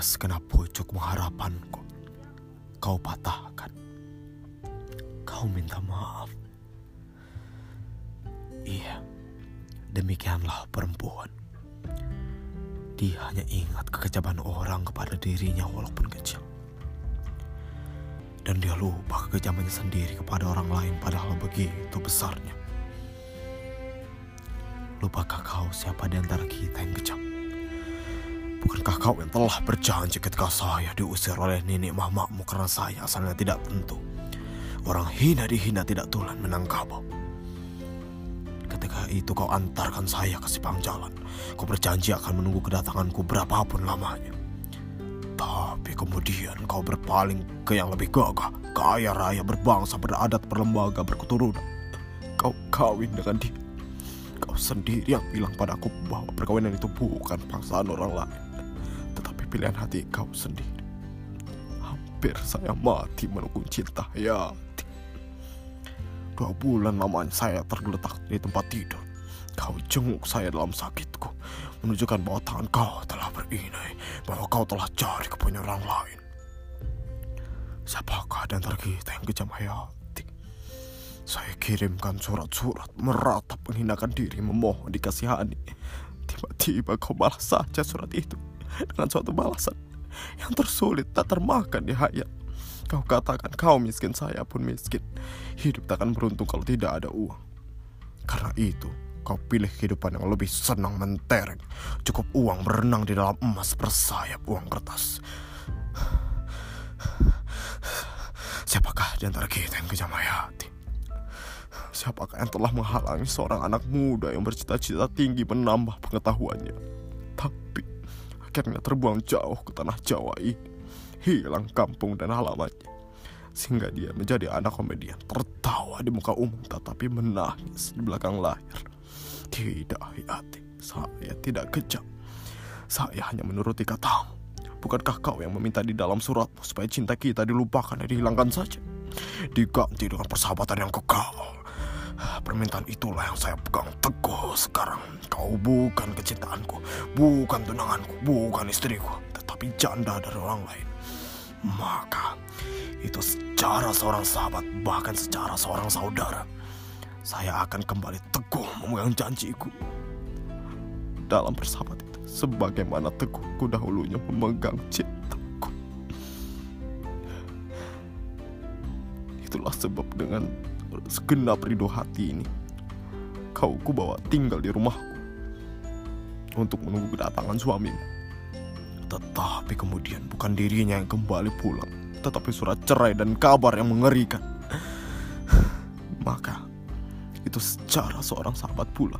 hingga sekena pucuk pengharapanku, kau patahkan. Kau minta maaf. Iya, demikianlah perempuan. Dia hanya ingat kekejaman orang kepada dirinya walaupun kecil. Dan dia lupa kekejamannya sendiri kepada orang lain padahal begitu besarnya. Lupakah kau siapa di antara kita yang kejam? Bukankah kau yang telah berjanji ketika saya diusir oleh nenek mamamu karena saya asalnya tidak tentu? Orang hina dihina tidak tulen menangkapmu. Ketika itu kau antarkan saya ke simpang jalan. Kau berjanji akan menunggu kedatanganku berapapun lamanya. Tapi kemudian kau berpaling ke yang lebih gagah, kaya raya, berbangsa, beradat, berlembaga, berketurunan. Kau kawin dengan dia. Kau sendiri yang bilang padaku bahwa perkawinan itu bukan paksaan orang lain, tetapi pilihan hati kau sendiri. Hampir saya mati menunggu cinta hayati. 2 bulan lamanya saya tergeletak di tempat tidur. Kau jenguk saya dalam sakitku, menunjukkan bahwa tangan kau telah berinai, bahwa kau telah cari kepunyaan orang lain. Siapakah di antara kita yang kejam hayati? Saya kirimkan surat-surat, meratap, menghinakan diri, memohon dikasihani. Tiba-tiba kau balas saja surat itu dengan suatu balasan yang tersulit tak termakan di hayat. Kau katakan kau miskin, saya pun miskin. Hidup takkan beruntung kalau tidak ada uang. Karena itu kau pilih kehidupan yang lebih senang mentereng. Cukup uang berenang di dalam emas bersayap uang kertas. Siapakah di antara kita yang kejam hayati? Siapakah yang telah menghalangi seorang anak muda yang bercita-cita tinggi menambah pengetahuannya, tapi akhirnya terbuang jauh ke tanah Jawa ini, hilang kampung dan halamannya, sehingga dia menjadi anak komedian, tertawa di muka umum tetapi menangis di belakang layar? Tidak hayati, saya tidak kejam. Saya hanya menuruti katamu. Bukankah kau yang meminta di dalam suratmu supaya cinta kita dilupakan dan dihilangkan saja, diganti dengan persahabatan yang kekal? Permintaan itulah yang saya pegang teguh sekarang. Kau bukan kecintaanku, bukan tunanganku, bukan istriku, tetapi janda dari orang lain. Maka itu secara seorang sahabat, bahkan secara seorang saudara, saya akan kembali teguh memegang janjiku dalam persahabatan itu, sebagaimana teguhku dahulunya memegang cintaku. Itulah sebab dengan segenap rindu hati ini, kau kubawa tinggal di rumahku untuk menunggu kedatangan suamimu. Tetapi kemudian bukan dirinya yang kembali pulang, tetapi surat cerai dan kabar yang mengerikan. Maka itu secara seorang sahabat pula,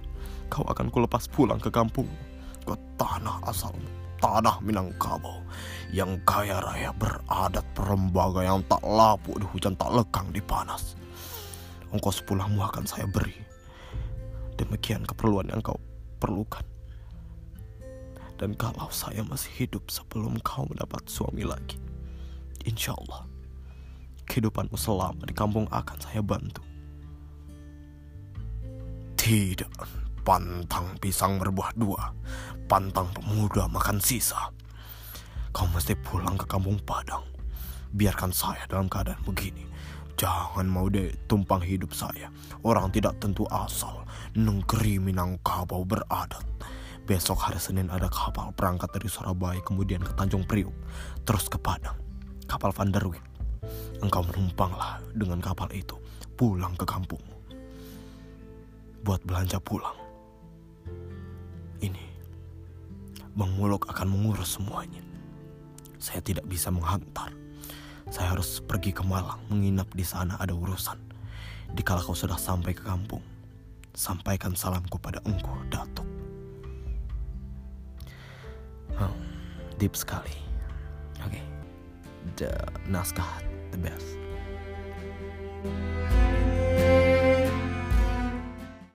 kau akan kulepas pulang ke kampungmu, ke tanah asalmu, tanah Minangkabau, yang kaya raya, beradat, berlembaga, yang tak lapuk di hujan, tak lekang di panas. Ongkos pulangmu akan saya beri. Demikian keperluan yang kau perlukan. Dan kalau saya masih hidup sebelum kau mendapat suami lagi, insya Allah kehidupanmu selama di kampung akan saya bantu. Tidak, pantang pisang berbuah 2, pantang pemuda makan sisa. Kau mesti pulang ke kampung Padang. Biarkan saya dalam keadaan begini. Jangan mau deh tumpang hidup saya. Orang tidak tentu asal, negeri Minangkabau beradat. Besok hari Senin ada kapal berangkat dari Surabaya, kemudian ke Tanjung Priuk, terus ke Padang. Kapal Van der Wijk. Engkau menumpanglah dengan kapal itu pulang ke kampungmu, buat belanja pulang. Ini Bang Muluk akan mengurus semuanya. Saya tidak bisa menghantar. Saya harus pergi ke Malang, menginap di sana, ada urusan. Dikala kau sudah sampai ke kampung, sampaikan salamku pada engkau, Datuk. Deep sekali. Oke. The naskah the best.